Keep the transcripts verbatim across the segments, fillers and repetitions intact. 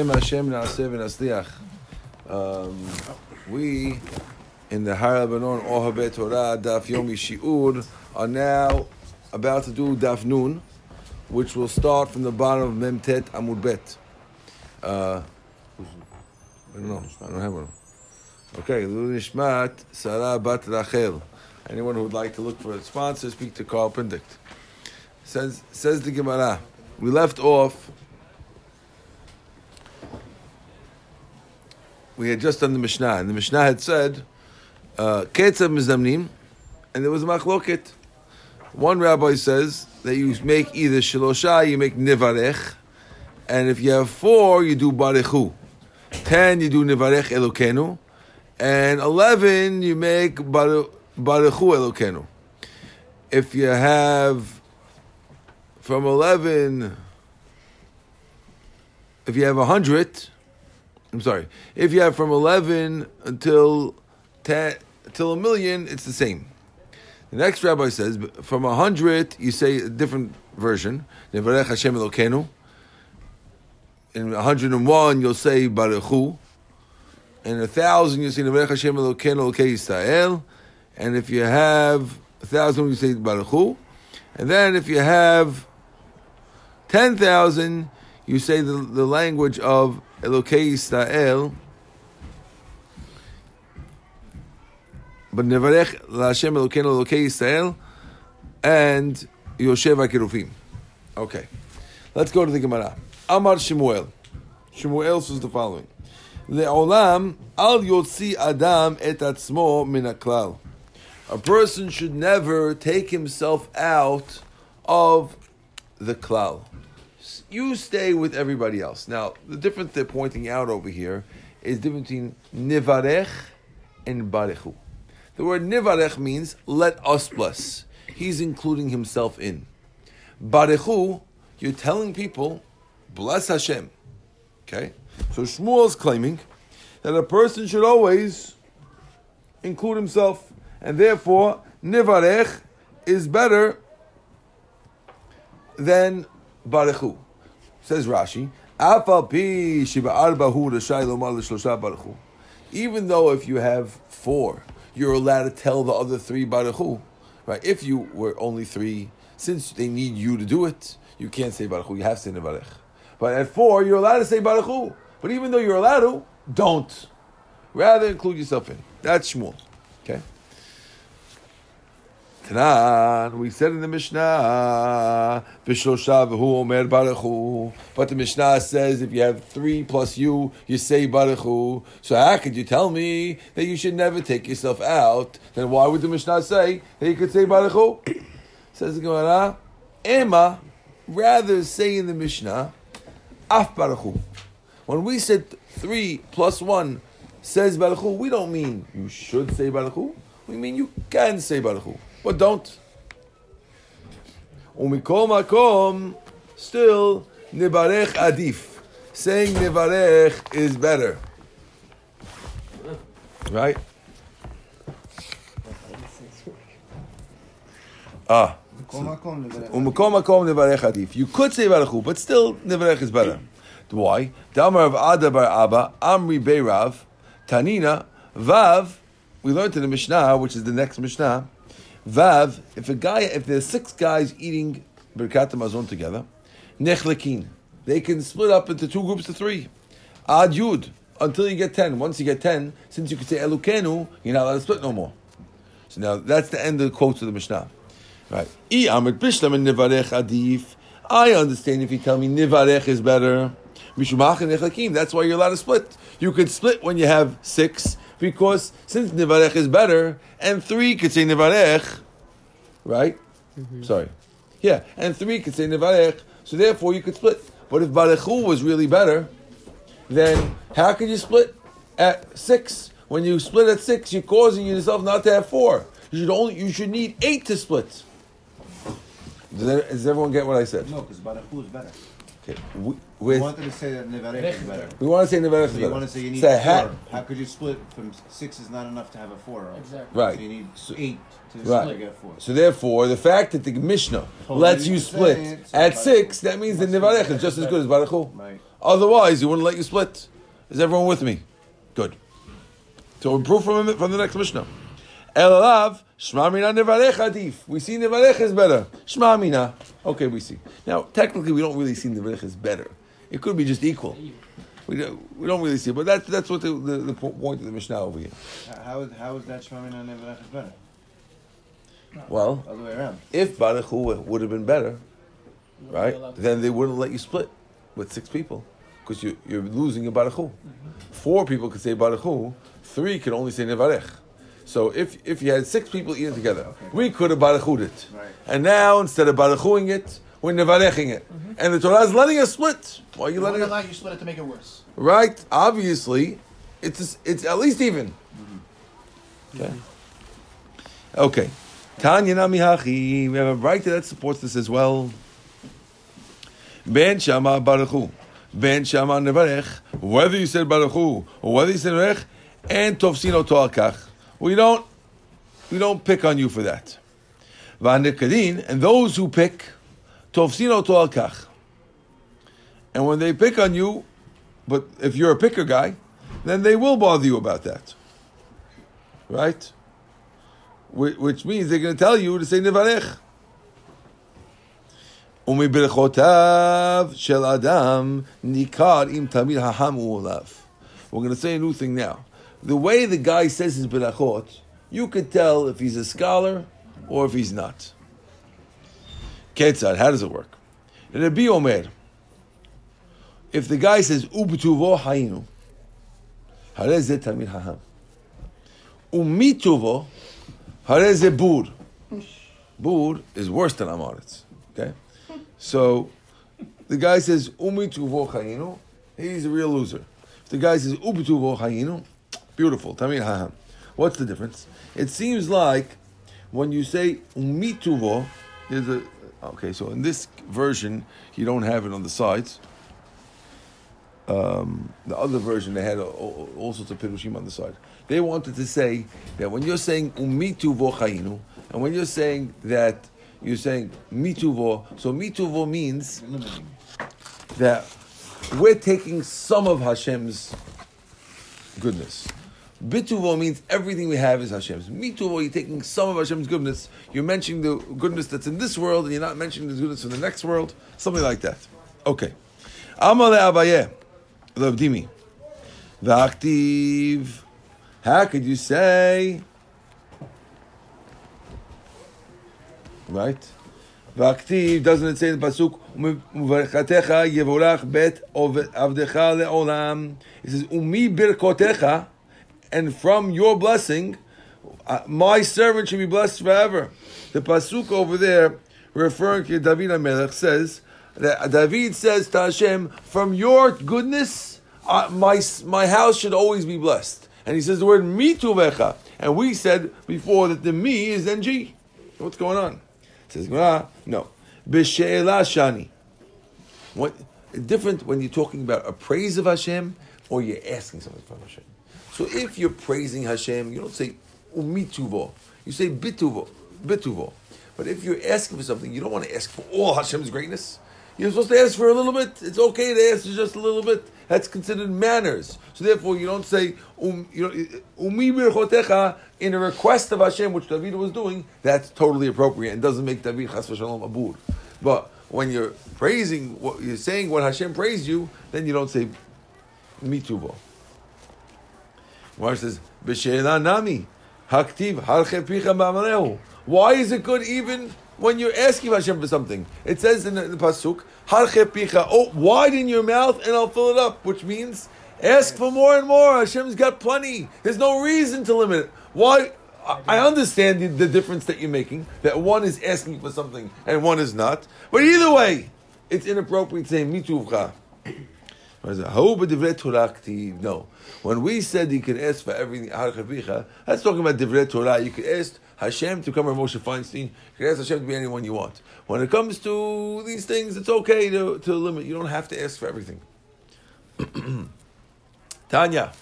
Um, we in the Har Habanon Or HaBet Torah Daf Yomi Shi'ur are now about to do Daf Nun, which will start from the bottom of Mem Tet Amud Bet. Uh, I don't know. I don't have one. Okay, Lu Nishmat Sarah Bat Rachel. Anyone who would like to look for a sponsor, speak to Carl Pindicht. Says says the Gemara. We left off. We had just done the Mishnah, and the Mishnah had said, Ketzav Mizamnim, and there was a machloket. One rabbi says that you make either Shilosha, you make Nivarech, and if you have four, you do Barechu. Ten, you do Nivarech Elokenu, and eleven, you make Barechu Elokenu. If you have from eleven, if you have a hundred, I'm sorry. If you have from eleven until ten, till a million, it's the same. The next rabbi says from a hundred, you say a different version. Nevarech Hashem Elokenu. In a hundred and one, you'll say Baruchu. In a thousand, you say Nevarech Hashem Elokenu Elokei Yisrael. And if you have a thousand, you say Baruchu. And then if you have ten thousand, you say the, the language of Elokei Yisrael, but Nevarech LaHashem Elokeinu Elokei Yisrael, and Yoshev HaKerufim. Okay, let's go to the Gemara. Amar Shemuel. Shemuel says the following: Le'olam al yotzi adam et atzmo min haklal. A person should never take himself out of the klal. You stay with everybody else. Now, the difference they're pointing out over here is the difference between nivarech and barechu. The word nivarech means, let us bless. He's including himself in. Barechu, you're telling people, bless Hashem. Okay? So Shmuel's claiming that a person should always include himself. And therefore, nivarech is better than Baruchu. Says Rashi, even though if you have four, you're allowed to tell the other three Baruchu, right? If you were only three, since they need you to do it, you can't say Baruchu, you have to say Nevarech. But at four, you're allowed to say Baruchu. But even though you're allowed to, don't. Rather include yourself in. That's Shmuel. Okay? We said in the Mishnah, B'Shlosha v'hu omer baruchu. But the Mishnah says if you have three plus you, you say baruchu. So how could you tell me that you should never take yourself out? Then why would the Mishnah say that you could say baruchu? Says the Gemara, Emma, rather say in the Mishnah, af baruchu. When we said three plus one says baruchu, we don't mean you should say baruchu. We mean you can say baruchu. But don't. Umikom akom, still, nevarech adif. Saying nevarech is better. Right? Ah. Umikom akom, nevarech adif. You could say baruchu, but still, nevarech is better. Why? Damar of Adabar Abba, Amri Beirav, Tanina, Vav, we learned in the Mishnah, which is the next Mishnah, Vav, if a guy, if there's six guys eating Birkat HaMazon together, Nechlekin, they can split up into two groups of three. Ad Yud, until you get ten. Once you get ten, since you can say Elukenu, you're not allowed to split no more. So now that's the end of the quotes of the Mishnah. Right. I amid bishlam and Nivarech adif. I understand if you tell me Nivarech is better. Mishumach and Nechlekin, that's why you're allowed to split. You could split when you have six. Because since Nivarech is better, and three could say Nivarech, right? Mm-hmm. Sorry. Yeah, and three could say Nivarech, so therefore you could split. But if Baruchu was really better, then how could you split at six? When you split at six, you're causing yourself not to have four. You should only you should need eight to split. Does, that, does everyone get what I said? No, because Baruchu is better. Okay. We, we wanted to say that Nevarech is better. We want to say Nevarech is better. So you want to say you need so four. How, how could you split from six is not enough to have a four? Right? Exactly. Right. So you need so, eight to right. split get four. So therefore, the fact that the Mishnah totally lets you split it, so at six, that means that Nevarech is just as good as Baruchu. Right. Otherwise, he wouldn't let you split. Is everyone with me? Good. So improve from him, from the next Mishnah. Elalav, Shema Mina Nevarech Adif. We see Nevarech is better. Shema Mina. Okay, we see. Now, technically, we don't really see Nevarech is better. It could be just equal. We don't, we don't really see it, but that's that's what the, the, the point of the Mishnah over here. How is, how is that Shema Mina Nevarech is better? Well, all the way around. If Baruch Hu would have been better, right, then they wouldn't let you split with six people because you, you're losing a Baruch Hu. Mm-hmm. Four people could say Baruch Hu, three could only say Nevarech. So if if you had six people eating together, okay. We could have Baruch Hu'd it. Right. And now, instead of Baruch Hu'ing it, we're Nevareching it. Mm-hmm. And the Torah is letting us split. Why are you, you letting us allow you split it to make it worse? Right, obviously, it's, it's at least even. Mm-hmm. Okay. Mm-hmm. Okay. Tanya Nami Hachi, we have a writer that supports this as well. Ben Shama Baruch Hu, Ben Shama Nevarech, whether you said Baruch Hu or whether you said Nevarech, and Tofsino To'akach. We don't, we don't pick on you for that. V'hanekadin, and those who pick, Tofsino To'akach. And when they pick on you, but if you're a picker guy, then they will bother you about that. Right? Which means they're going to tell you to say Nevarech. Umi berchotav shel adam nikar im tamid haham u'olav. We're going to say a new thing now. The way the guy says his berachot, you could tell if he's a scholar or if he's not. Ketzad, how does it work? Rabbi Omer. If the guy says ubtuvo hayinu, harei ze tamid haham. Umituvo. Harei ze bur. Bur is worse than Amoritz. Okay? So, the guy says, Umi tuvo chayinu, he's a real loser. If the guy says, Ubi tuvo chayinu, beautiful. Tamid haham. What's the difference? It seems like when you say, Umi tuvo, there's a. Okay, so in this version, you don't have it on the sides. Um, the other version, they had a, a, all sorts of pirushim on the side. They wanted to say that when you're saying umituvo chayinu, and when you're saying that you're saying mituvo, so mituvo means that we're taking some of Hashem's goodness. Bituvo means everything we have is Hashem's. Mituvo, you're taking some of Hashem's goodness. You're mentioning the goodness that's in this world, and you're not mentioning the goodness in the next world. Something like that. Okay. Amale Abaye. L'avdimi. V'aktiv. How could you say? Right? V'aktiv, doesn't it say in the Pasuk, U'mivarchatecha yevorach bet avdecha le'olam. It says, Umi birkotecha, and from your blessing, uh, my servant should be blessed forever. The Pasuk over there, referring to David HaMelech, says, that David says to Hashem, from your goodness, uh, my my house should always be blessed. And he says the word mi tuvecha. And we said before that the mi is ng. What's going on? It says, ah, no. B'she'ela shani. What, different when you're talking about a praise of Hashem or you're asking something from Hashem. So if you're praising Hashem, you don't say umi tuvo. You say bituvo. Bituvo. But if you're asking for something, you don't want to ask for all Hashem's greatness. You're supposed to ask for a little bit. It's okay to ask for just a little bit. That's considered manners. So therefore, you don't say, um, you know, Umi birchotecha, in a request of Hashem, which David was doing, that's totally appropriate and doesn't make David chas v'shalom abur. But when you're praising, what you're saying what Hashem praised you, then you don't say, mituvo. Gemara says, B'she'ela nami, haktiv harche picha ba'amarehu. Why is it good even when you're asking Hashem for something? It says in the, in the Pasuk, Harche Picha, oh, widen your mouth and I'll fill it up, which means ask for more and more. Hashem's got plenty. There's no reason to limit it. Why? I, I understand the, the difference that you're making, that one is asking for something and one is not. But either way, it's inappropriate to say, Mituvcha. No. When we said you can ask for everything, Harche Picha, that's talking about Divrei Torah. You can ask Hashem to come or Moshe Feinstein. You can ask Hashem to be anyone you want. When it comes to these things, it's okay to, to limit. You don't have to ask for everything. Tanya,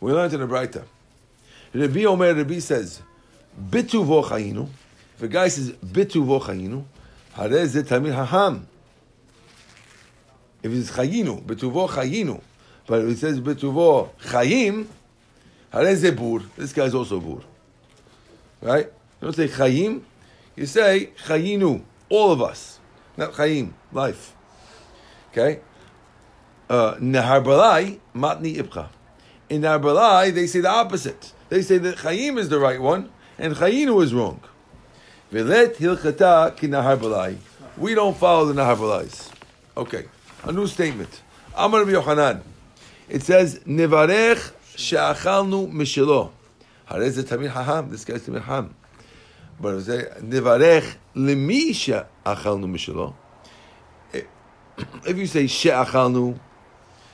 we learned in the Braita. Rabbi Omer, Rabbi says, Bituvo chayinu. If a guy says, Bituvo chayinu, harei ze tamid haham. If it's chayinu, betuvo chayinu, but if it says betuvo chayim, harei ze bur. This guy's also bur, right? You don't say chayim, you say chayinu, all of us. Not chayim, life. Okay. Nehar balai matni ibcha. In Nehar balai, they say the opposite. They say that chayim is the right one and chayinu is wrong. Velet hilchata ki nehar balai. We don't follow the Nehar balais. Okay. A new statement. Amar Rabbi Yochanan. It says, Nevarech she'achalnu mishelo. Harei ze tamid hacham. This guy's tamid hacham. But it says, Nevarech lemi she'achalnu mishelo. If you say she'achalnu,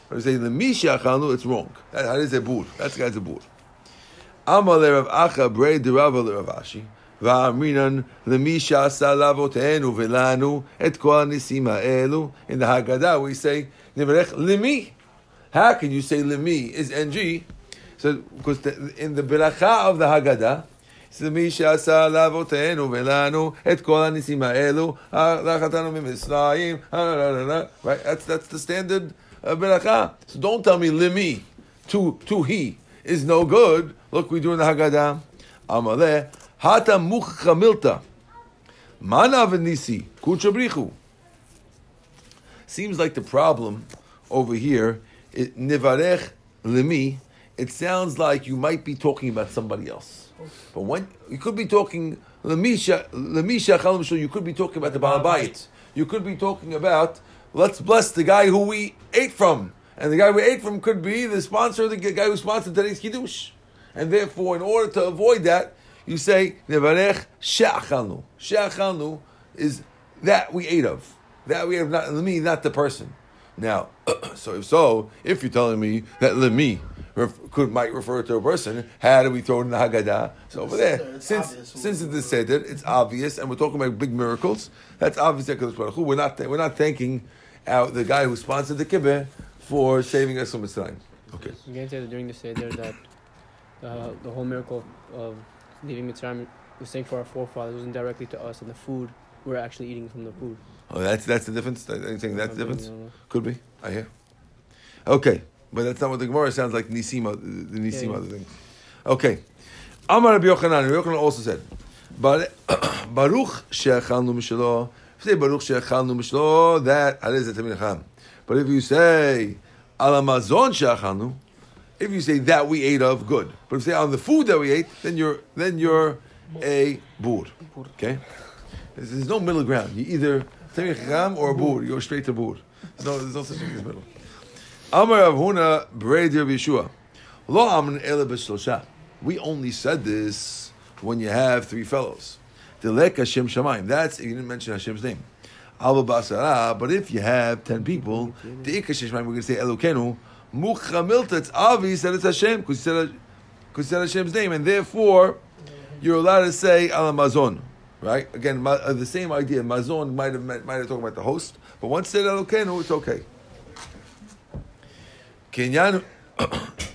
or you say lemi she'achalnu, it's wrong. Harei ze bur. That guy's a bur. Amar le'Rav Acha brei derava le'Rav Ashi. Va'aminan lemi she'asa l'avotenu v'lanu et kol nisim ha'elu. In the Haggadah, we say, Nevarech lemi. How can you say lemi is ng? So because the, in the beracha of the Haggadah, it's lemi she'asa l'avotenu v'lanu et kol nisim ha'elu ha'lachatanu mi'Mitzrayim ha'lalala. Right, that's that's the standard uh, beracha. So don't tell me lemi to to he is no good. Look, we do in the Haggadah. Amaleh hata mucha milta mana v'nisi kuchabrichu. Seems like the problem over here. Nevarech lemi, it sounds like you might be talking about somebody else. But when you could be talking lemi she'achalnu, you could be talking about the Baal Bayit. You could be talking about let's bless the guy who we ate from. And the guy we ate from could be the sponsor, the guy who sponsored today's Kiddush. And therefore, in order to avoid that, you say Nevarech she'achalnu. She'achalnu is that we ate of. That we have not lemi, not the person. Now, so if so, if you're telling me that lemi ref, could might refer to a person, how do we throw it in the Haggadah? So over there, since obvious. since it's said that it's obvious, and we're talking about big miracles, that's obvious. We're not we're not thanking our, the guy who sponsored the kibbeh for saving us from its time. Okay. You can say that during the seder that uh, the whole miracle of leaving Mitzrayim was saying for our forefathers wasn't directly to us, and the food we're actually eating from the food. Oh, that's that's the difference? You think that's the difference? Could be. I hear. Okay. But that's not what the Gemara sounds like, Nisima, the Nisima yeah, yeah. thing. Okay. Amar Rabbi Yochanan. Rabbi Yochanan also said, Baruch she'achalnu mishelo. If you say Baruch she'achalnu mishelo, that, harei ze tamid hacham. But if you say, al hamazon she'achalnu, if you say that we ate of, good. But if you say on the food that we ate, then you're, then you're a bur. Okay? There's no middle ground. You either Tamid Chacham or bur. You go straight to bur. There's no, there's no such thing as middle. Amar Rav Huna brei Rav Yeshua. Lo amrin ela b'shlosha. We only said this when you have three fellows. Dilek Hashem Shamayim. That's if you didn't mention Hashem's name. Al b'basara. But if you have ten people, Dilek Hashem Shamayim. We're going to say Elokenu. Mucha milta. It's obvious that it's Hashem because you said Hashem's name, and therefore you're allowed to say al hamazon. Right? Again, ma- uh, the same idea. Mazon might have might have talked about the host, but once said Elokenu, it's okay. Kenyan,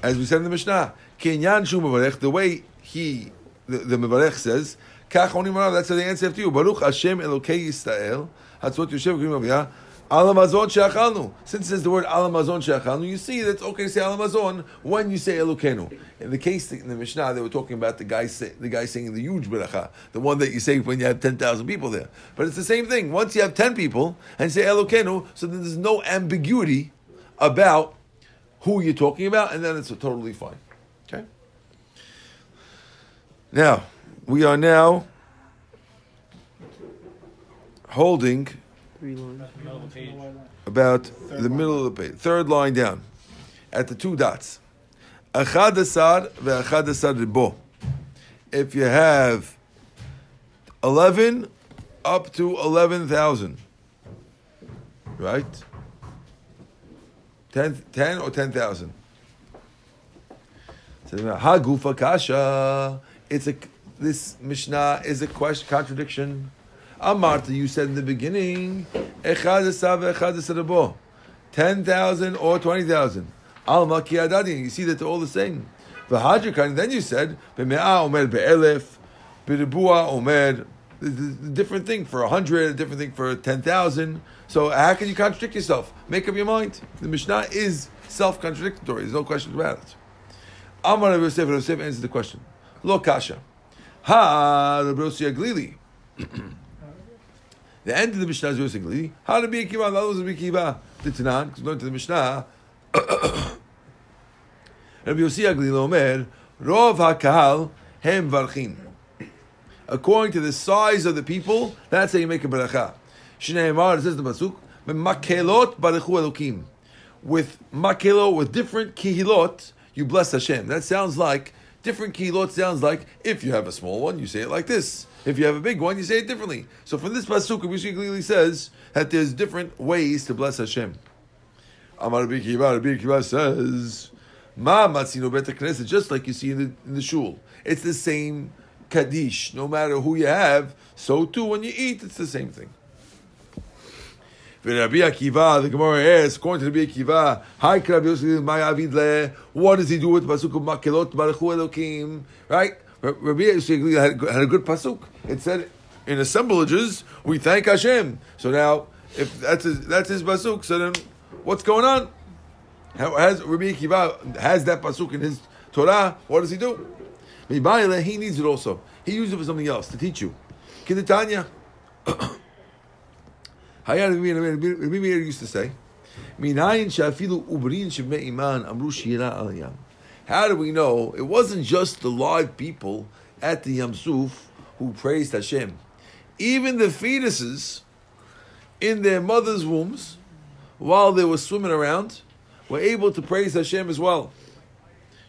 as we said in the Mishnah, Kenyan Shu Mevarech, the way he, the, the Mevarech says, Kach Oni Marav, that's the answer to you. Baruch Hashem Elokei Yisrael, Hatzot Yoshev Krim Aviyah, Al Hamazon She'achalnu. Since it says the word Al Hamazon She'achalnu, you see that's okay to say Al Hamazon when you say Elokenu. In the case in the Mishnah, they were talking about the guy, say, the guy saying the huge beracha, the one that you say when you have ten thousand people there. But it's the same thing. Once you have ten people and say Elokenu, so then there's no ambiguity about who you're talking about, and then it's totally fine. Okay. Now we are now holding. About the middle of the page. Third line down. At the two dots. Echad asar ve'echad asar ribo. If you have eleven up to eleven thousand. Right? ten, ten or ten thousand. Hagufa kasha. It's a, this Mishnah is a question, contradiction. Amarta, you said in the beginning, Echad Asav Echad Asarabo, ten thousand or twenty thousand. Al Makiyadadin, you see that they're all the same. V'Hadrikan, then you said, B'Me'ah Omer Be'Elef, B'Ribua Omer a different thing for a hundred, a different thing for ten thousand. So how can you contradict yourself? Make up your mind. The Mishnah is self-contradictory. There's no question about it. Amar Rabbi Yosef, Rabbi Yosef answers the question. Lo kasha. Ha Rabbi Yosef Aglili. The end of the Mishnah is Rabbi Yosef Aglili. Ha Rabbi Akiva, that was Rabbi Akiva. The Tanan, because we learned to the Mishnah. Rabbi Yosef Aglili Omer, Rov HaKahal Hem Varchin. According to the size of the people, that's how you make a beracha. Shnei Emar, it says in the Pasuk, Makelot Baruchu Elokim. With makelo, with different kihilot, you bless Hashem. That sounds like, different kihilot sounds like, if you have a small one, you say it like this. If you have a big one, you say it differently. So from this pasuk, Rashi clearly says that there's different ways to bless Hashem. Amar Rabbi Akiva, Rabbi Akiva says, Ma matzino bet hakneset, just like you see in the, in the shul. It's the same kaddish. No matter who you have, so too when you eat, it's the same thing. Rabbi Akiva, the Gemara asks, according to Rabbi Akiva, Hi Rabbi Yosef, my Avid Le, what does he do with Pasuk of Makelot Baruchu Elokim? Right? Rabbi Yosef had a good Pasuk. It said, in assemblages, we thank Hashem. So now, if that's his, that's his Pasuk, so then what's going on? How has Rabbi Akiva has that Pasuk in his Torah? What does he do? He needs it also. He uses it for something else to teach you. Kiditanya. Hayar Rabbi Meir used to say, "Minayin shafilu ubrin shemei iman amru shira al yam." How do we know it wasn't just the live people at the Yam Suf who praised Hashem? Even the fetuses in their mother's wombs, while they were swimming around, were able to praise Hashem as well.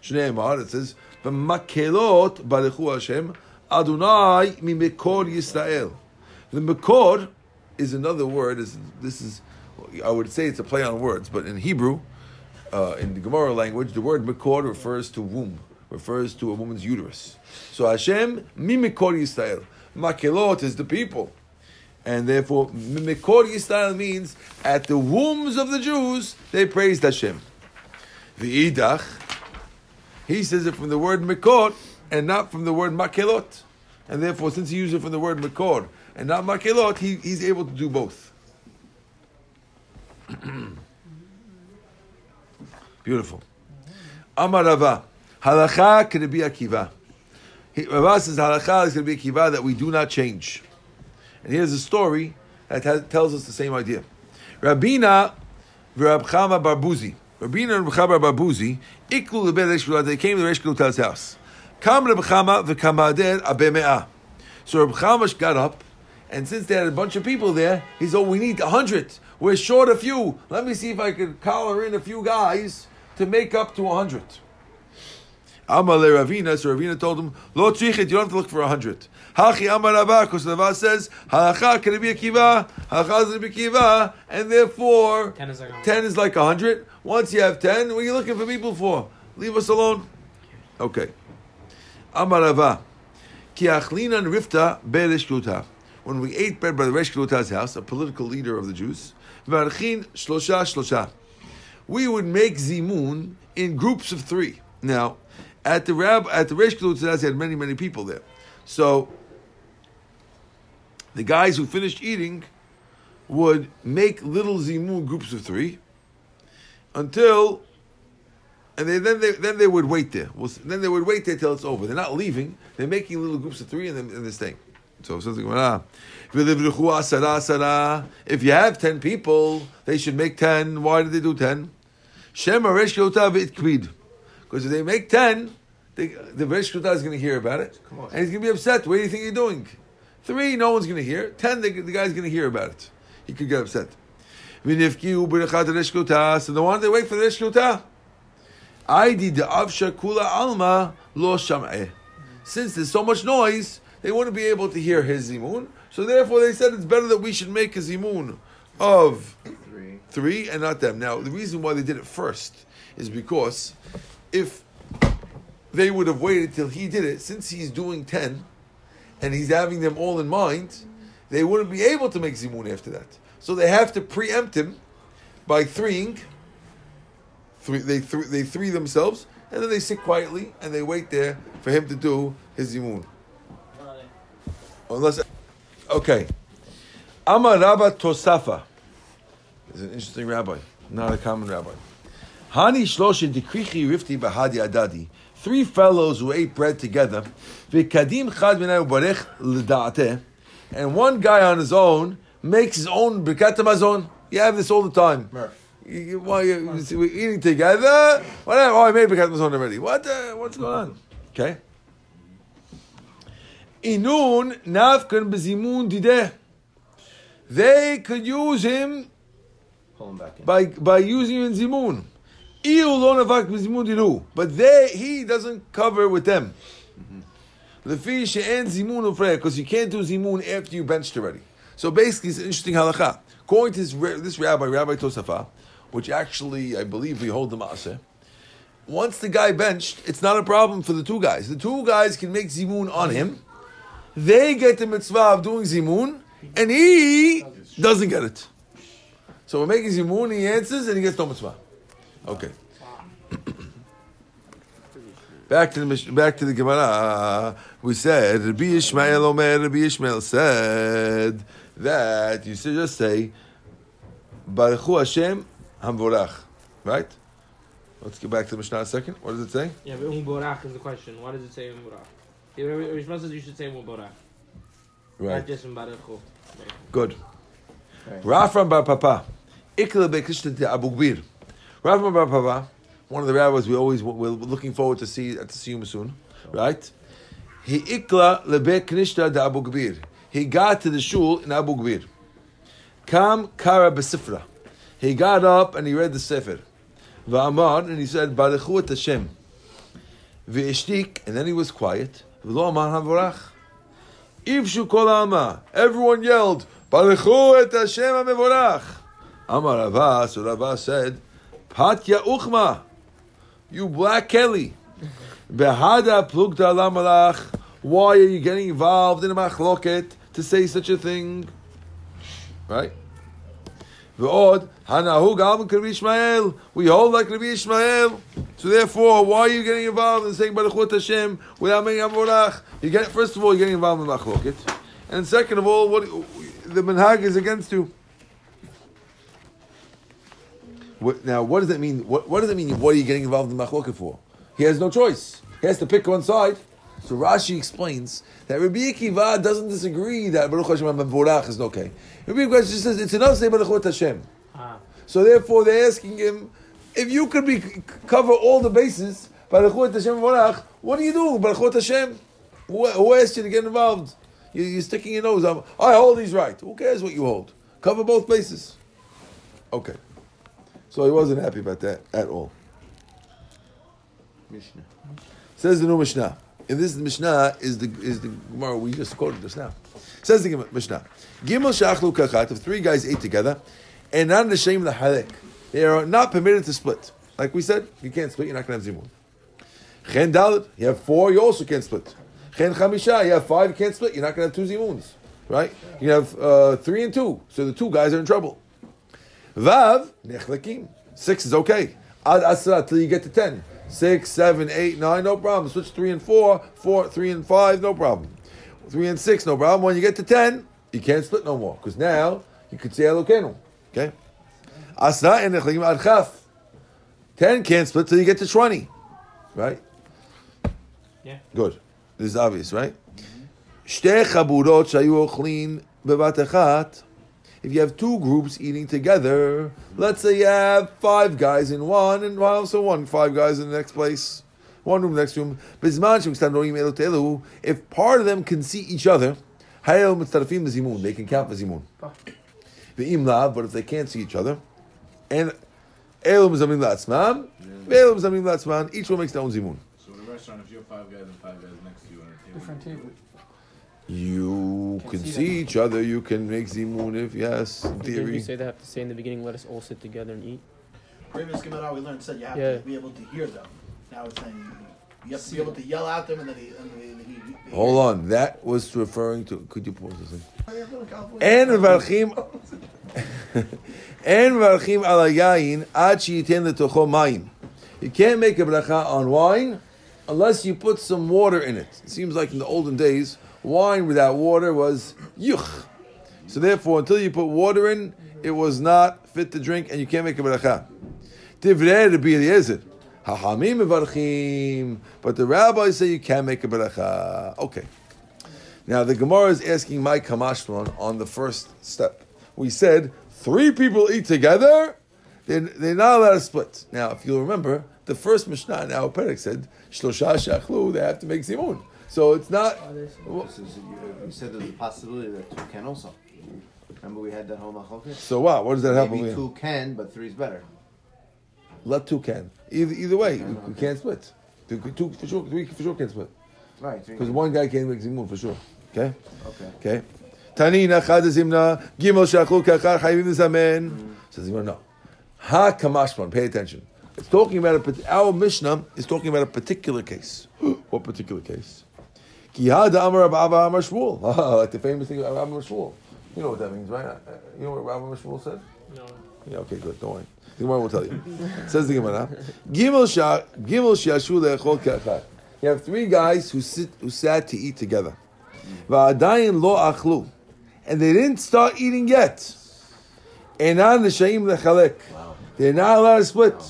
Shneimar, it says, "V'makelot baruchu Hashem Adonai mimekor Yisrael." The mekor is another word. Is this is, I would say it's a play on words, but in Hebrew, uh, in the Gemara language, the word mikor refers to womb, refers to a woman's uterus. So Hashem, mimikor Yisrael, makelot is the people, and therefore mimikor Yisrael means at the wombs of the Jews they praised Hashem. The idach, he says it from the word mikor and not from the word makelot, and therefore since he used it from the word mikor and not Makelot, he, he's able to do both. Beautiful. Amar Rava, Halacha K'Rabbi Akiva. Rava says Halacha is K'Rabbi Akiva, that we do not change. And here's a story that has, tells us the same idea. Rabina v'Rab Chama bar Buzi. Rabina and Rab Chama bar Buzi, Iklu l'Bei Reish Gluta, they came to Reish Gluta's house. Kam Rab Chama v'Kamader Abei Me'ah. So Rab Chama got up, and since they had a bunch of people there, he said, oh, we need a hundred. We're short a few. Let me see if I can collar in a few guys to make up to a hundred. Amar le Ravina, so Ravina told him, Lo tzrichet, you don't have to look for a hundred. Hachi Amar Rava, because Rava says, Halacha k'Rabbi Akiva, Halacha is Rabbi Akiva, and therefore, ten is like a hundred. ten is like a hundred. Once you have ten, what are you looking for people for? Leave us alone. Okay. Amar Rava, Ki achlinan rifta be'Reish Gluta. When we ate bread by the Reish Gluta's house, a political leader of the Jews, Varchin Shlosha Shlosha. We would make Zimun in groups of three. Now, at the Rab at the Reish Gluta's house, they had many, many people there. So the guys who finished eating would make little Zimun groups of three until and they, then they then they would wait there. We'll, then they would wait there till it's over. They're not leaving, they're making little groups of three and then and they're staying. So something like ah, if you have ten people, they should make ten. Why did they do ten? Because if they make ten, they, the Reish Gluta is going to hear about it, and he's going to be upset. What do you think you're doing? Three, no one's going to hear. Ten, the, the guy's going to hear about it. He could get upset. So the one they wait for the Reish Gluta. I did the avsha kula alma lo sham'eh. Since there's so much noise, they wouldn't be able to hear his zimun. So therefore they said it's better that we should make a zimun of three. three and not them. Now, the reason why they did it first is because if they would have waited till he did it, since he's doing ten and he's having them all in mind, they wouldn't be able to make zimun after that. So they have to preempt him by threeing. Three, they, th- they three themselves, and then they sit quietly and they wait there for him to do his zimun. Unless Okay. Amar Rabba Tosafa. He's an interesting rabbi, not a common rabbi. Hani Shloshin Dikrichi Rifti Bahadi Adadi. Three fellows who ate bread together. V'kadim chad minay ubarech l'da'ateh. And one guy on his own makes his own birkat hamazon. You have this all the time. You, well, you, we're eating together. Whatever. Oh, I made birkat hamazon already. What? Uh, what's going on? Okay. Inun nafkan b'zimun dideh. They could use him, pull him back in. by by using him in zimun. But they, he doesn't cover with them. Because you can't do zimun after you benched already. So basically, it's an interesting halakha. According to this, this rabbi, Rabbi Tosafa, which actually, I believe we hold the ma'aseh, once the guy benched, it's not a problem for the two guys. The two guys can make zimun on him. They get the mitzvah of doing zimun, and he doesn't get it. So we're making zimun, he answers, and he gets no mitzvah. Okay. back to the back to the Gemara. We said Rabbi Yishmael Omer. Rabbi Yishmael said that you should just say Baruch Hu Hashem Hamvorach, right? Let's get back to the Mishnah a second. What does it say? Yeah, but Hamvorach is the question. Why does it say Hamvorach? Rabbi Yishmael says you should say Hamvorach, right? Not just Baruch Hu. Good. Right. Rafram Bar Papa Ikla Be'Kishta Te Abu Gbir. Rav Bar Papa, one of the rabbis we always we're looking forward to see to see him soon, right? He ikla lebek knishta da Abu Gbir. He got to the shul in Abu Gbir. Kam kara b'sifra. He got up and he read the sefer. Va'amar, and he said Baruchu et Hashem. Ve'ishtik, and then he was quiet. V'lo amar havorach. Ivshu kol ha'ama. Everyone yelled Baruchu et Hashem hamevorach. Amar Rava, so Rava said, Patya Uchma, you black Kelly. Behada plugda lamalach. Why are you getting involved in a machloket to say such a thing? Right? Ve'od, hanahug alvin Rabbi Yishmael. We hold like Rabbi Yishmael. So therefore, why are you getting involved in saying Baruch Hashem without making Avorach? You get, first of all, you're getting involved in machloket. And second of all, what the minhag is against you. Now, what does that mean? What, what does it mean? What are you getting involved in machloket for? He has no choice. He has to pick one side. So Rashi explains that Rabbi Akiva doesn't disagree that Baruch Hashem Hamvorach is okay. Rabbi Akiva just says it's enough to say Baruch Hashem. Ah. So therefore, they're asking him, if you could be cover all the bases, Baruch Hashem Hamvorach, what do you do, Baruch Hashem? Who, who asked you to get involved? You, you're sticking your nose. I'm, I hold these right. Who cares what you hold? Cover both bases. Okay. So he wasn't happy about that at all. Mishnah. Says the new Mishnah. And this Mishnah is the is the Gemara we just quoted just now. Says the Mishnah. Gimel she'achlu kachat. If three guys ate together, and not the shame of the halek, they are not permitted to split. Like we said, you can't split. You're not going to have zimun. Chen daled. You have four. You also can't split. Chen chamisha. You have five. You can't split. You're not going to have two zimuns, right? You have uh, three and two. So the two guys are in trouble. Vav, nechlekim. Six is okay. Ad asra, till you get to ten. Six, seven, eight, nine, no problem. Switch three and four. Four, three and five, no problem. Three and six, no problem. When you get to ten, you can't split no more. Because now, you could say Elokeinu. Okay? Asra and nechlekim ad chaf. Ten can't split till you get to twenty. Right? Yeah. Good. This is obvious, right? Shtei chaburot shayu ochlin bevat echat. If you have two groups eating together, let's say you have five guys in one, and also one, five guys in the next place, one room, next room. If part of them can see each other, they can count for zimun. But if they can't see each other, and each one makes their own zimun. So in a restaurant, if you have five guys and five guys next to you, on different table. You can, can see, see each other. You can make zimun if yes. In theory. Did you say they have to say in the beginning, "Let us all sit together and eat"? Previous Gemara we learned said you have yeah. to be able to hear them. Now it's saying you have to be able to yell at them and then he. And then he, and he Hold on, them. That was referring to. Could you pause this? En varchim, en varchim al yayin ad sheyitin letocho mayim. You can't make a bracha on wine unless you put some water in it. It seems like in the olden days. wine without water was yuch. So therefore, until you put water in, it was not fit to drink, and you can't make a bracha. Divrei Rabbi Eliezer. Hachamim mevarchim. But the rabbis say you can make a bracha. Okay. Now the Gemara is asking my kamashman on the first step. We said three people eat together, then they're, they're not allowed to split. Now, if you'll remember, the first Mishnah in our Perek said shlosha she'achlu, they have to make zimun. So it's not. Well, you said there's a possibility that two can also. Remember we had that whole machloket. So wow, what does that happen? Maybe happen? Two can, but three is better. Let two can. Either either way, you okay. can't split. Two, two for sure, three for sure can't split. Right. Because one guy can't make zimun for sure. Okay. Okay. Okay. Tani nachad zimna gimel shachlu kachar chayvim zamen. Says you know. Ha kamashman. Pay attention. It's talking about a, our Mishnah is talking about a particular case. What particular case? Kihada amar Abba amar Shmuel. Like the famous thing about Abba amar Shmuel. You know what that means, right? You know what Abba amar Shmuel said? No. Yeah, okay, good. Don't worry. The Gemara will tell you. It says the Gemara, Gimel Shah Gimel Shashu Le'echol Kachar. You have three guys who sit who sat to eat together. Va'adayin lo achlu. And they didn't start eating yet. Enan Neshayim Lechalek. They're not allowed to split. Wow.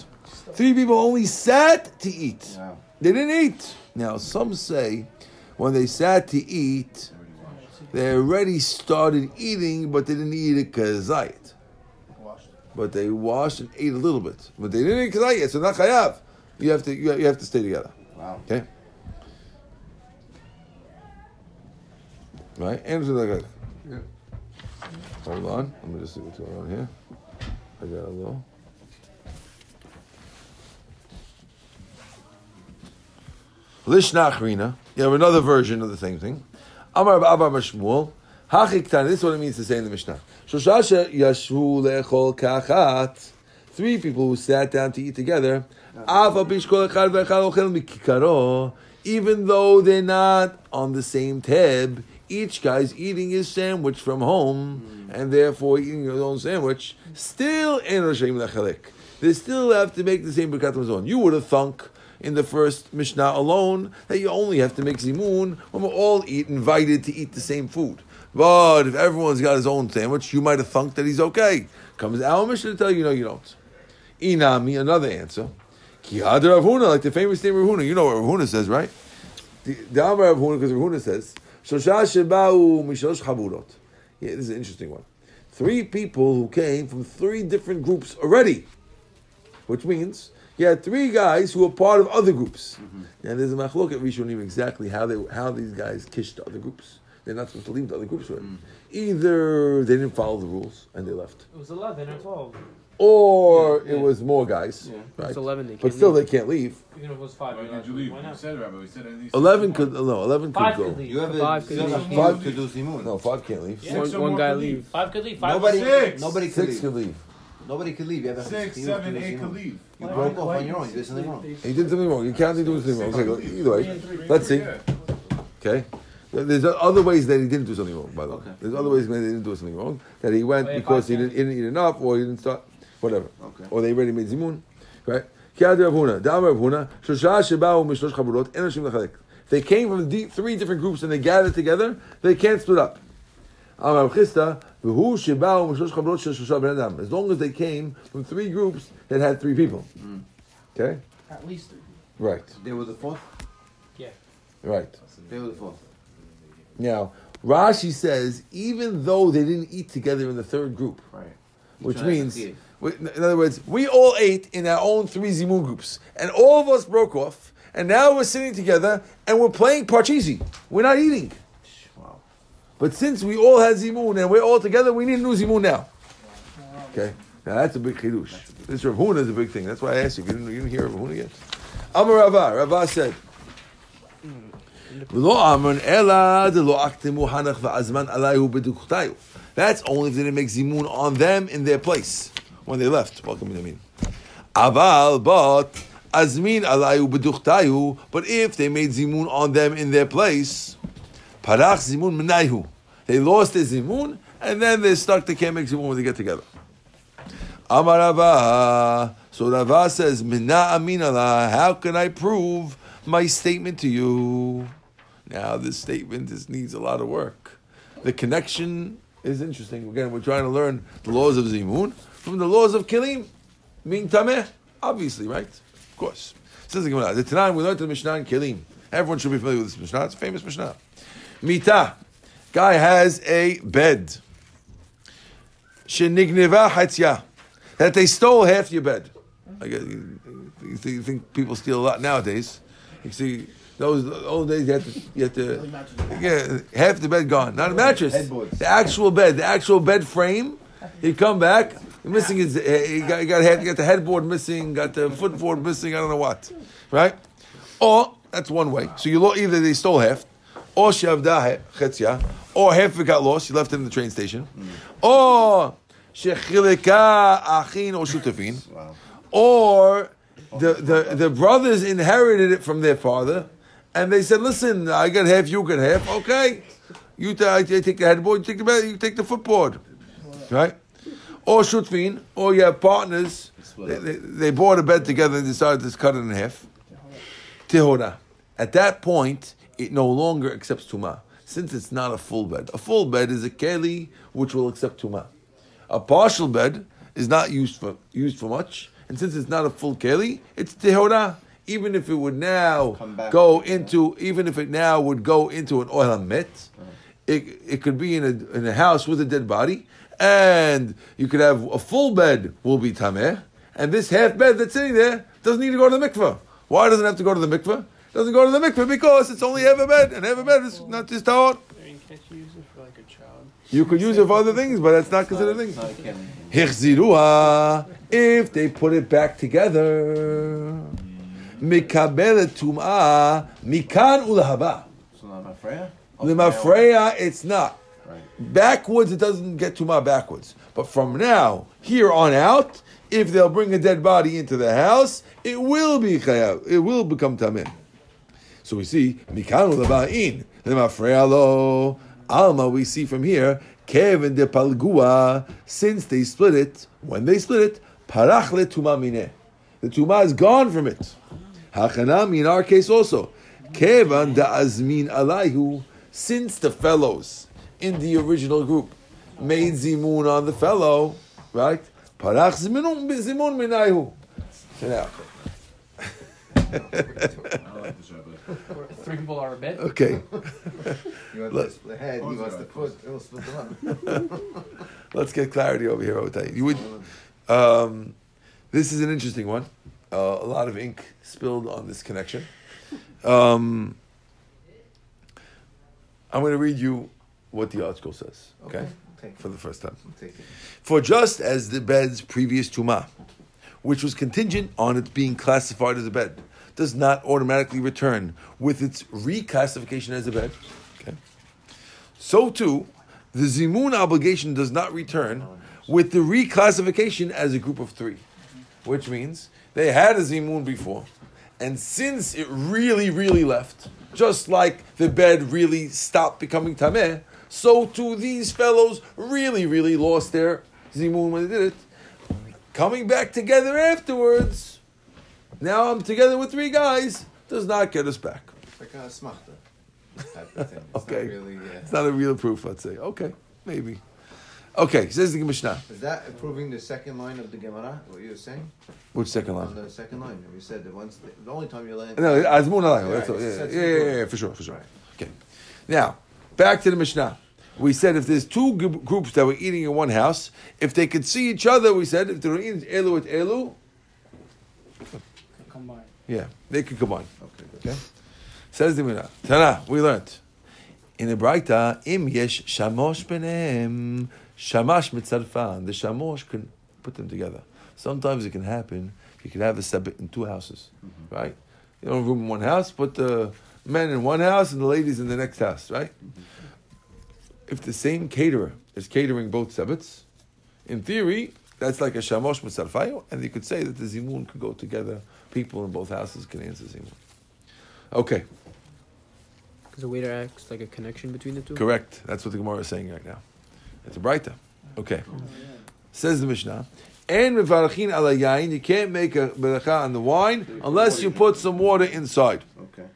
Three people only sat to eat. Wow. They didn't eat. Now, some say when they sat to eat, they already started eating, but they didn't eat it kazayit. But they washed and ate a little bit. But they didn't eat kazayit, so not chayav. You have to, you have to stay together. Wow. Okay? Right? Answer that guy. Hold on. Let me just see what's going on here. I got a little. Lishnachrina. You have another version of the same thing. Amar Abba amar Shmuel. Hachiktan. This is what it means to say in the Mishnah. Shoshasha yashu lechol kachat. Three people who sat down to eat together. Even though they're not on the same tab, each guy's eating his sandwich from home, mm. and therefore eating his own sandwich. Still, they still have to make the same birkat hamazon. You would have thunk in the first Mishnah alone, that you only have to make zimun when we're all eat, invited to eat the same food. But if everyone's got his own sandwich, you might have thunk that he's okay. Comes our Mishnah to tell you, no, you don't. Inami, another answer. Kihad Rav Huna, like the famous name Rav Huna. You know what Rav Huna says, right? The Amar Rav Huna, because Rav Huna says, Shosha sheba'u mishalosh chaburot. Yeah, this is an interesting one. Three people who came from three different groups already, which means you had three guys who were part of other groups. Mm-hmm. Now there's a machlok at Rishonim exactly how they how these guys kished other groups. They're not supposed to leave the other groups. Right? Mm. Either they didn't follow the rules and they left. It was eleven or twelve. Or yeah, it yeah. was more guys. Yeah. Right? It's eleven. They but still, leave. They can't leave. Even if it was five. Why did you leave? Why not? You said, Rabbi, we said at least eleven could no. Eleven five could go. Could leave. You have five, could leave. Leave. Five could do zimun. No, five can't leave. Yeah. One, one, one guy leave. leave. Five could leave. Five nobody. Six. Nobody could six leave. leave. Nobody could leave. You have six, team seven, team eight could leave. You why, broke why, off why on your own. You did something wrong. He did something wrong. You can't do something wrong. Okay, either way, let's see. Okay, there's other ways that he didn't do something wrong. By the way, okay. there's other ways that he didn't do something wrong. That he went because he didn't, he didn't eat enough, or he didn't start, whatever. Okay. Or they already made zimun. Right? If they came from the three different groups and they gathered together, they can't split up. As long as they came from three groups that had three people. Mm. Okay? At least three. Right. They were the fourth? Yeah. Right. They were the fourth. Now, Rashi says, even though they didn't eat together in the third group, right. which means, in other words, we all ate in our own three zimun groups, and all of us broke off, and now we're sitting together, and we're playing parcheesi. We're not eating. But since we all had zimun and we're all together, we need a new zimun now. Okay? Now that's a big chidush. This Rav Huna is a big thing. That's why I asked you. You didn't, you didn't hear Rav Huna yet? Amar Rava. Rava said, that's only if they didn't make zimun on them in their place when they left. Welcome to me. Aval, but azmin alayu beduchtayu. But if they made zimun on them in their place, parach zimun menayhu. They lost their zimun, and then they stuck. They can't make zimun when they get together. Amar Rava. So Rava says, "Mina amin Allah. How can I prove my statement to you?" Now, this statement just needs a lot of work. The connection is interesting. Again, we're trying to learn the laws of Zimun from the laws of Kelim, being Tameh, obviously, right? Of course. Says the Gemara, the Tanan, we learned the Mishnah in Kelim. Everyone should be familiar with this Mishnah. It's a famous Mishnah. Mita, guy has a bed. Shenigneva hatzya, that they stole half your bed. I guess, you think people steal a lot nowadays. You see, those old days you had to, you had to yeah, half the bed gone. Not a mattress. Headboards. The actual bed, the actual bed frame. You come back, you're missing his, you got, you got, you got the headboard missing, got the footboard missing, I don't know what. Right? Or, that's one way. So you either they stole half, or sheavda chetzia, or half it got lost, you left it in the train station, or shechileka achin or shutafin, or the, the, the brothers inherited it from their father, and they said, listen, I got half, you got half, okay, you t- I take the headboard, you take the bed, you take the footboard, right? Or shutafin, or you have partners, they, they, they bought a bed together and decided to cut it in half. Tehora. At that point, it no longer accepts Tumah, since it's not a full bed. A full bed is a keli, which will accept Tumah. A partial bed is not used for used for much, and since it's not a full keli, it's Tehora. Even if it would now go into, even if it now would go into an Ohel Hamet, it it could be in a in a house with a dead body, and you could have a full bed will be Tameh, and this half bed that's sitting there doesn't need to go to the mikveh. Why doesn't it have to go to the mikveh? Doesn't go to the mikveh because it's only half a bed, and half a bed is not just tahor. I mean, can't you use it for like a child? You could use it for other things, but that's not considered a thing. Hichziruha, if they put it back together. Mikabel tum'ah, mikan ulahaba. So not mafreya? Mafreya, it's not. Backwards, it doesn't get tum'ah backwards. But from now, here on out, if they'll bring a dead body into the house, it will be chayav. It will become tameh. So we see mikanu leba'in lemafrealo alma. We see from here kevin de palgua. Since they split it, when they split it, parach le tuma mineh. The tuma is gone from it. Hachanami in our case also kevan da azmin alayhu. Since the fellows in the original group made zimun on the fellow, right? Parach zimun zimun minayhu. Sit down. Three people are a bed. Okay. You want to split the head, he wants the foot, it'll split them up. Let's get clarity over here, Otai. You would, um, this is an interesting one. Uh, a lot of ink spilled on this connection. Um, I'm going to read you what the article says, okay? okay. For the first time. For just as the bed's previous tumah, which was contingent on it being classified as a bed, does not automatically return with its reclassification as a bed, okay, so too, the zimun obligation does not return with the reclassification as a group of three, which means they had a zimun before, and since it really, really left, just like the bed really stopped becoming tameh, so too these fellows really, really lost their zimun when they did it. Coming back together afterwards, now I'm together with three guys, does not get us back. It's like a smachta type of thing. It's okay. Not really, yeah. It's not a real proof, let's say. Okay, maybe. Okay, says the Mishnah. Is that proving the second line of the Gemara, what you were saying? Which second line? On the second line. You said the, once, the only time you land. No, azmun alayhu, that's all. Yeah, yeah, yeah, yeah, for sure, for sure. Right. Okay. Now, back to the Mishnah. We said if there's two g- groups that were eating in one house, if they could see each other, we said if they were eating elu with elu, combine. Yeah, they could combine. Okay, good. Okay. Says the Mishnah. Tana, we learned in the Braita, im yesh shamosh benem, shamash mitzarfan. The shamosh can put them together. Sometimes it can happen. You can have a sabit in two houses, mm-hmm. right? You don't have room in one house, but the men in one house and the ladies in the next house, right? Mm-hmm. If the same caterer is catering both sabbats, in theory, that's like a shamosh mitzarfayo, and you could say that the zimun could go together. People in both houses can answer zimun. Okay. Because the waiter acts like a connection between the two? Correct. That's what the Gemara is saying right now. It's a braita. Okay. Oh, yeah. Says the Mishnah, and mevarachin ala yain, you can't make a beracha on the wine unless you put some water inside. Okay. All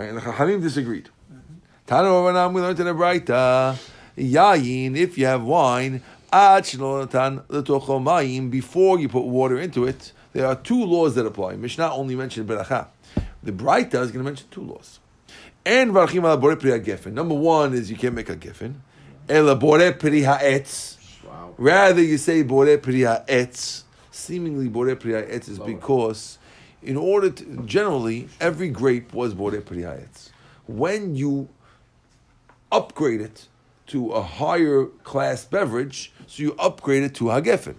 right, and the Chachamim disagreed. Mm-hmm. Tanu Rabanan, we learned in the Braita, Yayin, if you have wine, Ad Shelo Natan L'tocho Mayim, before you put water into it. There are two laws that apply. Mishnah only mentioned Beracha. The Braita is going to mention two laws. And Varachim ala Borei Pri HaGefen. Number one is you can't make a gefen. Ela Borei Pri HaEtz. Rather, you say Borei Pri HaEtz. Seemingly, Borei Pri HaEtz is because, in order to, generally, every grape was Borei Pri HaEtz. When you upgrade it to a higher class beverage, so you upgrade it to HaGefen.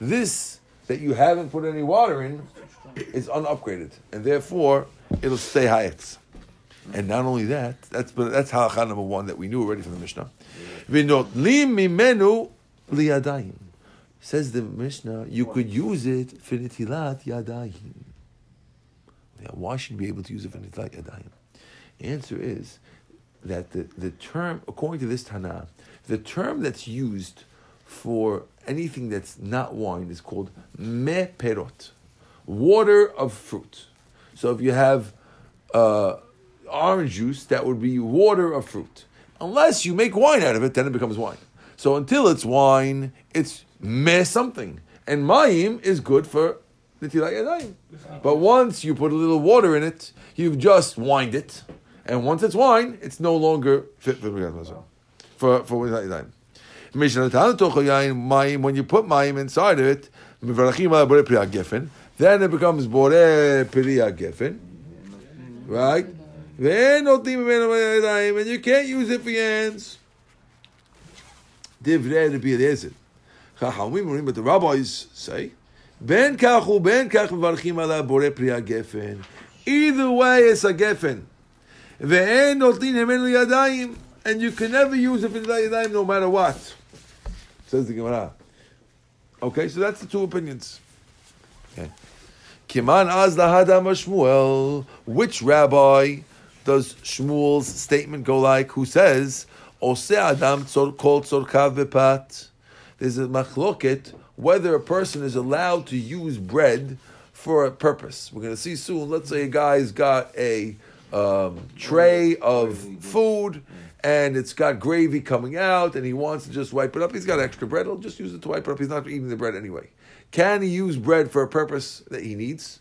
This that you haven't put any water in is unupgraded, and therefore it'll stay HaEtz. And not only that, that's but that's halakha number one that we knew already from the Mishnah. Vinotlim mimenu liyadayim. Says the Mishnah, you could use it for nitilat yadayim. Why should we be able to use it for nitilat yadayim? The answer is that the, the term, according to this Tana, the term that's used for anything that's not wine is called me perot, water of fruit. So if you have uh, orange juice, that would be water of fruit. Unless you make wine out of it, then it becomes wine. So until it's wine, it's me something. And mayim is good for nitilat yadayim. But once you put a little water in it, you've just wined it. And once it's wine, it's no longer fit for nitilat yadayim. When you put mayim inside of it, then it becomes borei pri hagefen, right? And you can't use it for your hands. But the rabbis say, either way, it's a gefen. And you can never use it for nitilat yadayim no matter what. Says the Gemara. Okay, so that's the two opinions. Okay. Kiman az lahadam Shmuel. Which rabbi does Shmuel's statement go like? Who says, Oseh adam kol tzorkav v'pat. There's a machloket whether a person is allowed to use bread for a purpose. We're going to see soon. Let's say a guy's got a um, tray of food, and it's got gravy coming out, and he wants to just wipe it up. He's got extra bread. He'll just use it to wipe it up. He's not eating the bread anyway. Can he use bread for a purpose that he needs?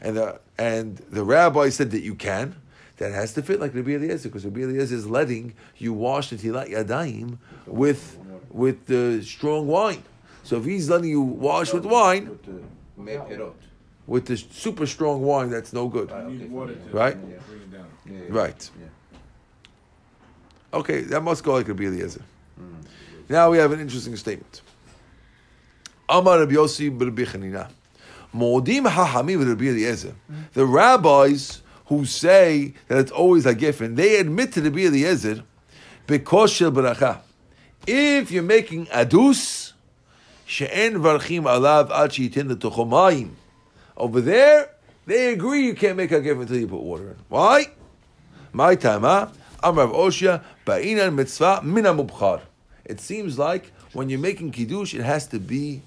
And the, and the rabbi said that you can. That has to fit like Rabbi Eliezer, because Rabbi Eliezer is letting you wash the nitilat yadayim with with the strong wine. So if he's letting you wash with wine, with the super strong wine, that's no good. Right? Right. Okay, that must go like Rabbi Eliezer. Mm. Now we have an interesting statement. Amar Rabbi Yossi b'Rabbi Chanina. Mo'odim ha'hamim b'Rabbi Eliezer. The rabbis who say that it's always a gefen, they admit to Rabbi Eliezer, because shel beracha. If you're making adus, she'en varchim alav ad she'yitin l'tocho mayim. Over there, they agree you can't make a gefen until you put water in. Why? My time, huh? It seems like when you're making kiddush, it has to be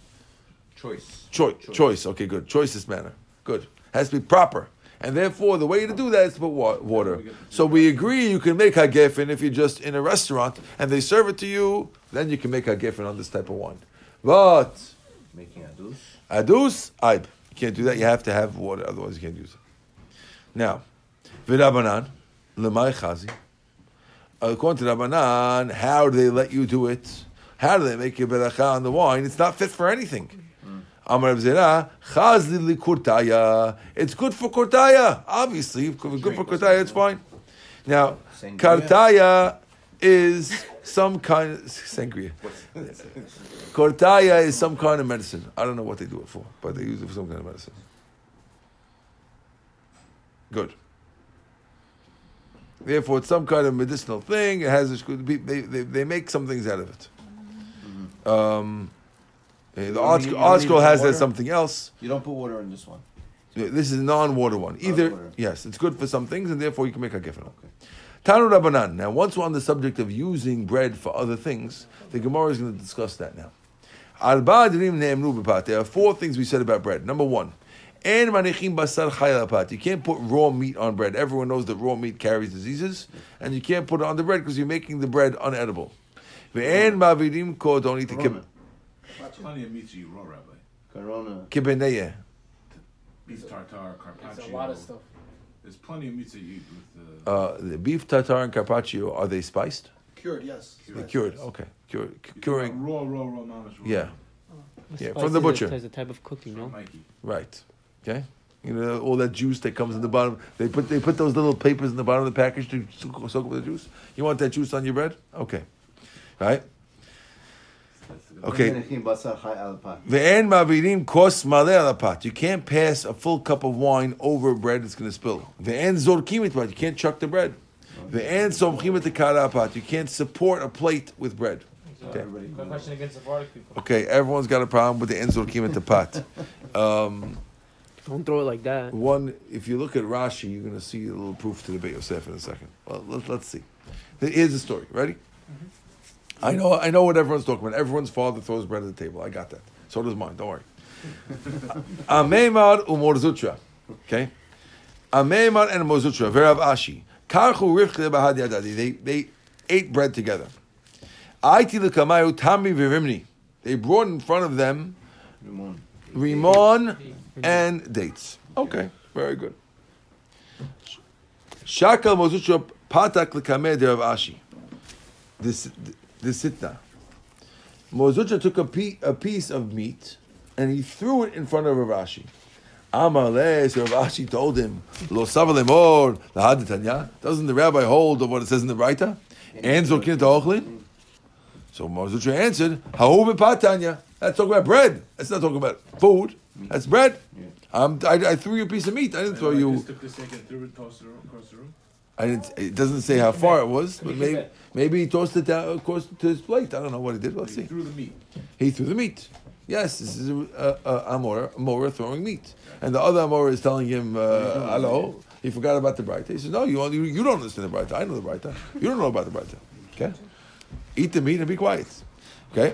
choice. Choice. Choice. Choice. Okay, good. Choice is manner. Good. It has to be proper. And therefore, the way to do that is to put water. So we agree you can make hagefen if you're just in a restaurant and they serve it to you, then you can make hagefen on this type of wine. But making adus? Adus, aib. You can't do that. You have to have water, otherwise you can't use it. Now, v'rabanan, l'mai chazi. According to Rabbanan, how do they let you do it? How do they make your beracha on the wine? It's not fit for anything. Amar Zera, chazli li kurtaya. It's good for kurtaya. Obviously, if it's good for kurtaya, it's fine. Now, kurtaya is some kind of sangria. Kurtaya is some kind of medicine. I don't know what they do it for, but they use it for some kind of medicine. Good. Therefore, it's some kind of medicinal thing. It has a, they, they they make some things out of it. Mm-hmm. Um, the article has that something else. You don't put water in this one. This is a non-water one. Either water. Yes, it's good for some things, and therefore you can make a gefen. Okay. Tanu Rabbanan. Now, once we're on the subject of using bread for other things, the Gemara is going to discuss that now. There are four things we said about bread. Number one, And manichim basar chaylapat. You can't put raw meat on bread. Everyone knows that raw meat carries diseases, and you can't put it on the bread because you're making the bread unedible. Ve'en mavidim ko, don't eat the kib. Plenty of meats you eat raw, Rabbi. Corona. Kibeneye. Beef tartare, carpaccio. There's a lot of stuff. There's plenty of meats that you eat with the... Uh, the beef tartare and carpaccio, are they spiced? Cured, yes. Cured, They're cured. Yes. Okay. Cured. C- curing. Raw, raw, raw, raw. Yeah. Yeah, spice from the butcher. It's a type of cooking, no? Right. Okay. You know, all that juice that comes in the bottom. They put they put those little papers in the bottom of the package to soak up the juice. You want that juice on your bread? Okay. Right? Okay. You can't pass a full cup of wine over bread. It's going to spill. You can't chuck the bread. You can't support a plate with bread. Okay. Question against Sephardic people. Okay, everyone's got a problem with the enzor kim at the pot. Um, Don't throw it like that. One, if you look at Rashi, you're going to see a little proof to the Beit Yosef in a second. Well, let's let's see. Here's the story. Ready? Mm-hmm. I know I know what everyone's talking about. Everyone's father throws bread at the table. I got that. So does mine. Don't worry. Ameimar umorzutra. Okay. Ameimar and umorzutra. Verav Ashi. Karchu rifkle bahad yadadi. They they ate bread together. They brought in front of them Rimon, Rimon and dates. Okay, very good. Shakal mozutra patak l'kameh derav Ashi. This sitna. Mozutra took a, pe- a piece of meat and he threw it in front of Rav Ashi. Amaleh, Rav Ashi told him, Lo sava lemor lahad tanya. Doesn't the rabbi hold of what it says in the Braita? And zokin ta'ochlin? So Mozutra answered, "Ha'u b'patanya." That's talking about bread. That's not talking about food. That's bread. Yeah. Um, I, I threw you a piece of meat. I didn't and throw I you. Just took this thing and threw it across the room, across the room. I didn't. It doesn't say how far it was, but maybe maybe he tossed it down across to his plate. I don't know what he did. Let's he see. He threw the meat. He threw the meat. Yes, this is uh, uh, Amora, Amora throwing meat, and the other Amora is telling him, uh, "Hello." He forgot about the Braita. He says, "No, you you, you don't understand the Braita. I know the Braita. You don't know about the Braita." Okay. Eat the meat and be quiet. Okay?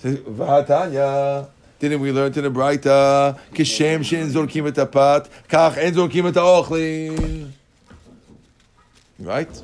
Vahatanya. Didn't we learn to the Braita? Kishem she'en zorkim et hapat, kach en zorkim et haochlin. Right?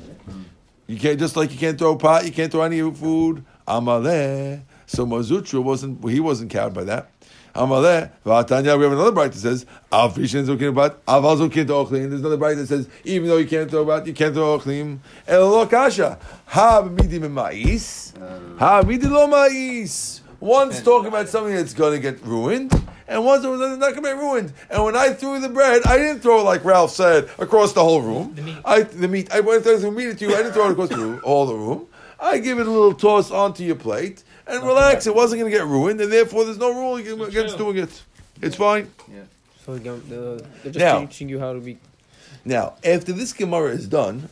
You can't, just like you can't throw pot, you can't throw any food. Amaleh. So Mozutra wasn't, he wasn't cowed by that. Amaleh. Vahatanya. We have another Braita that says, Avri she'en zorkim et hapat, aval zorkim et haochlin. There's another Braita that says, even though you can't throw pot, you can't throw haochlin. El lo kasha. Ha-midi m'ma'is. Ha-midi lo ma'is. One's talking about something that's going to get ruined, and one's talking about something that's not going to be ruined. And when I threw the bread, I didn't throw it, like Ralph said, across the whole room. The meat. I, the meat. I went to meet it to you. I didn't throw it across the room, all the room. I give it a little toss onto your plate, and not relax. It wasn't going to get ruined, and therefore there's no rule against doing it. It's yeah. fine. Yeah. So again, the, they're just now, teaching you how to be... Now, after this Gemara is done...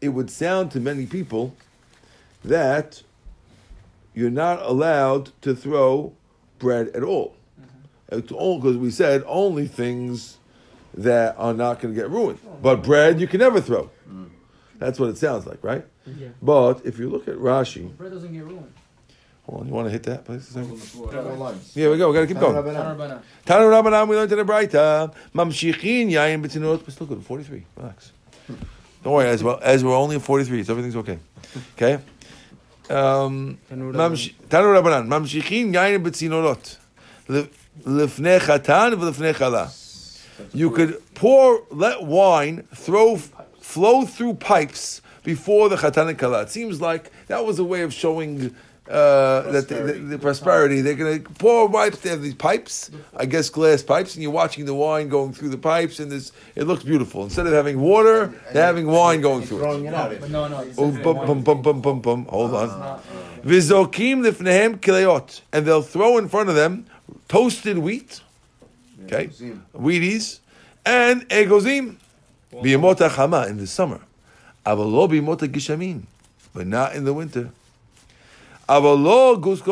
It would sound to many people that you're not allowed to throw bread at all. Mm-hmm. It's all because we said only things that are not going to get ruined. But bread you can never throw. Mm. That's what it sounds like, right? Yeah. But if you look at Rashi... Bread doesn't get ruined. Hold on, you want to hit that, please? Yeah, we go, we got to keep going. Tanu Rabbanan, we learned in the Braita. Mamshichin yayin b'tinot. Let's look at forty-three, relax. Don't worry, as well as we're only in forty-three, so everything's okay. Okay. Um Tanu Rabbanan, Mamshichin yayin b'tzinorot. Lifnei chatan v'lifnei chala. You could pour, let wine throw flow through pipes before the chatan and kala. It seems like that was a way of showing uh, that the, the, the prosperity. They're gonna pour wine. They have these pipes, I guess glass pipes, and you're watching the wine going through the pipes, and this it looks beautiful. Instead of having water, and, and they're having wine going through it. it out. But no, no. Oh, bum, bum, bum, bum, bum. Hold uh, on. Uh, Vizokim lifnehem kileot, and they'll throw in front of them toasted wheat, okay, Wheaties, and egozim, b'yemota chama in the summer, avalo b'yemota gishamin, but not in the winter. But baked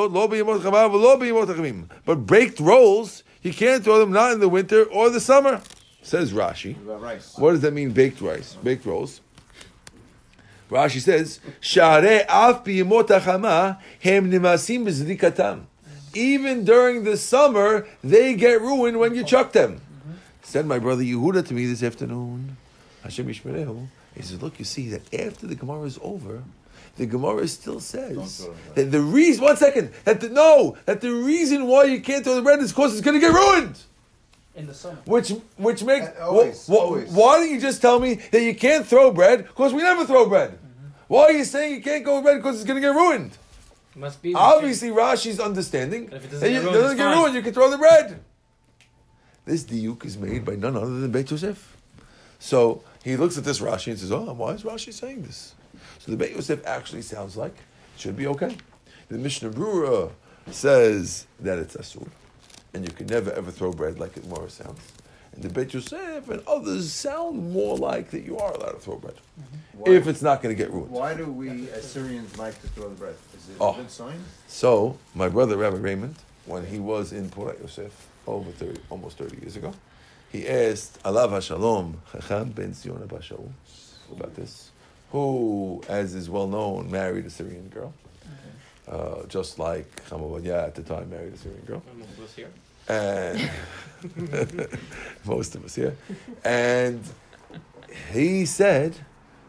rolls, you can't throw them not in the winter or the summer, says Rashi. What does that mean, baked rice? Baked rolls. Rashi says, even during the summer, they get ruined when you chuck them. Send my brother Yehuda to me this afternoon. Hashem Yishmerehu. He says, look, you see that after the Gemara is over, the Gemara still says that the reason, one second, that the, no, that the reason why you can't throw the bread is because it's going to get ruined. In the summer. Which, which makes, uh, always, wh- wh- always. Why don't you just tell me that you can't throw bread because we never throw bread? Mm-hmm. Why are you saying you can't go with bread because it's going to get ruined? It must be. Obviously, Rashi's understanding that if it doesn't get, you, ruined, doesn't get ruined, you can throw the bread. This diuk is made by none other than Beit Yosef. So he looks at this Rashi and says, oh, why is Rashi saying this? So the Beit Yosef actually sounds like it should be okay. The Mishnah Brura says that it's asur, and you can never ever throw bread like it more sounds. And the Beit Yosef and others sound more like that you are allowed to throw bread, mm-hmm. if it's not going to get ruined. Why do we Assyrians like to throw the bread? Is it oh. a good sign? So my brother Rabbi Raymond, when he was in Purat Yosef over thirty, almost thirty years ago, he asked Alav HaShalom Chacham Ben Zion Abba Shaul about this, who, as is well known, married a Syrian girl, okay. uh, just like Hamavadiyah at the time married a Syrian girl. Most of us here. And most of us here. And he said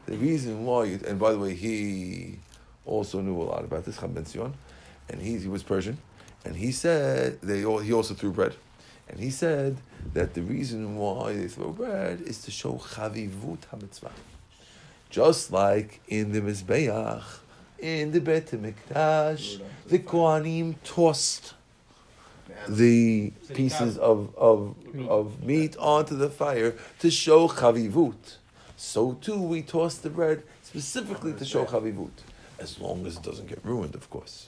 the reason why, you, and by the way, he also knew a lot about this, Chacham Ben Zion, and he, he was Persian, and he said, they all, he also threw bread. And he said that the reason why they throw bread is to show chavivut hamitzvah. Just like in the Mizbeach, in the Beit HaMikdash, the Kohanim tossed the pieces of, of, of meat onto the fire to show chavivut. So too we toss the bread specifically to show chavivut. As long as it doesn't get ruined, of course.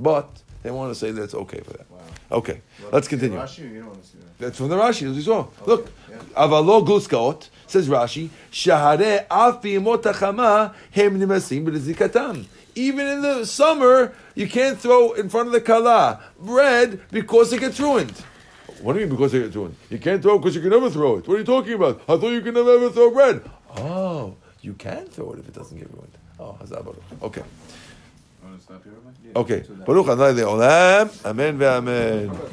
But they want to say that it's okay for that. Wow. Okay, well, let's continue. Rashi, you don't want to see that. That's from the Rashi, as we saw. Okay. Look, Avalo Gulskaot, says Rashi, Shahare Afi Motachama Hem Nimasim B'Zikatam. Even in the summer, you can't throw in front of the Kala bread because it gets ruined. What do you mean because it gets ruined? You can't throw because you can never throw it. What are you talking about? I thought you can never ever throw bread. Oh, you can throw it if it doesn't get ruined. Oh, Hazabaru. Okay. Okay. Baruch Adonai Le'olam. Amen ve'amen.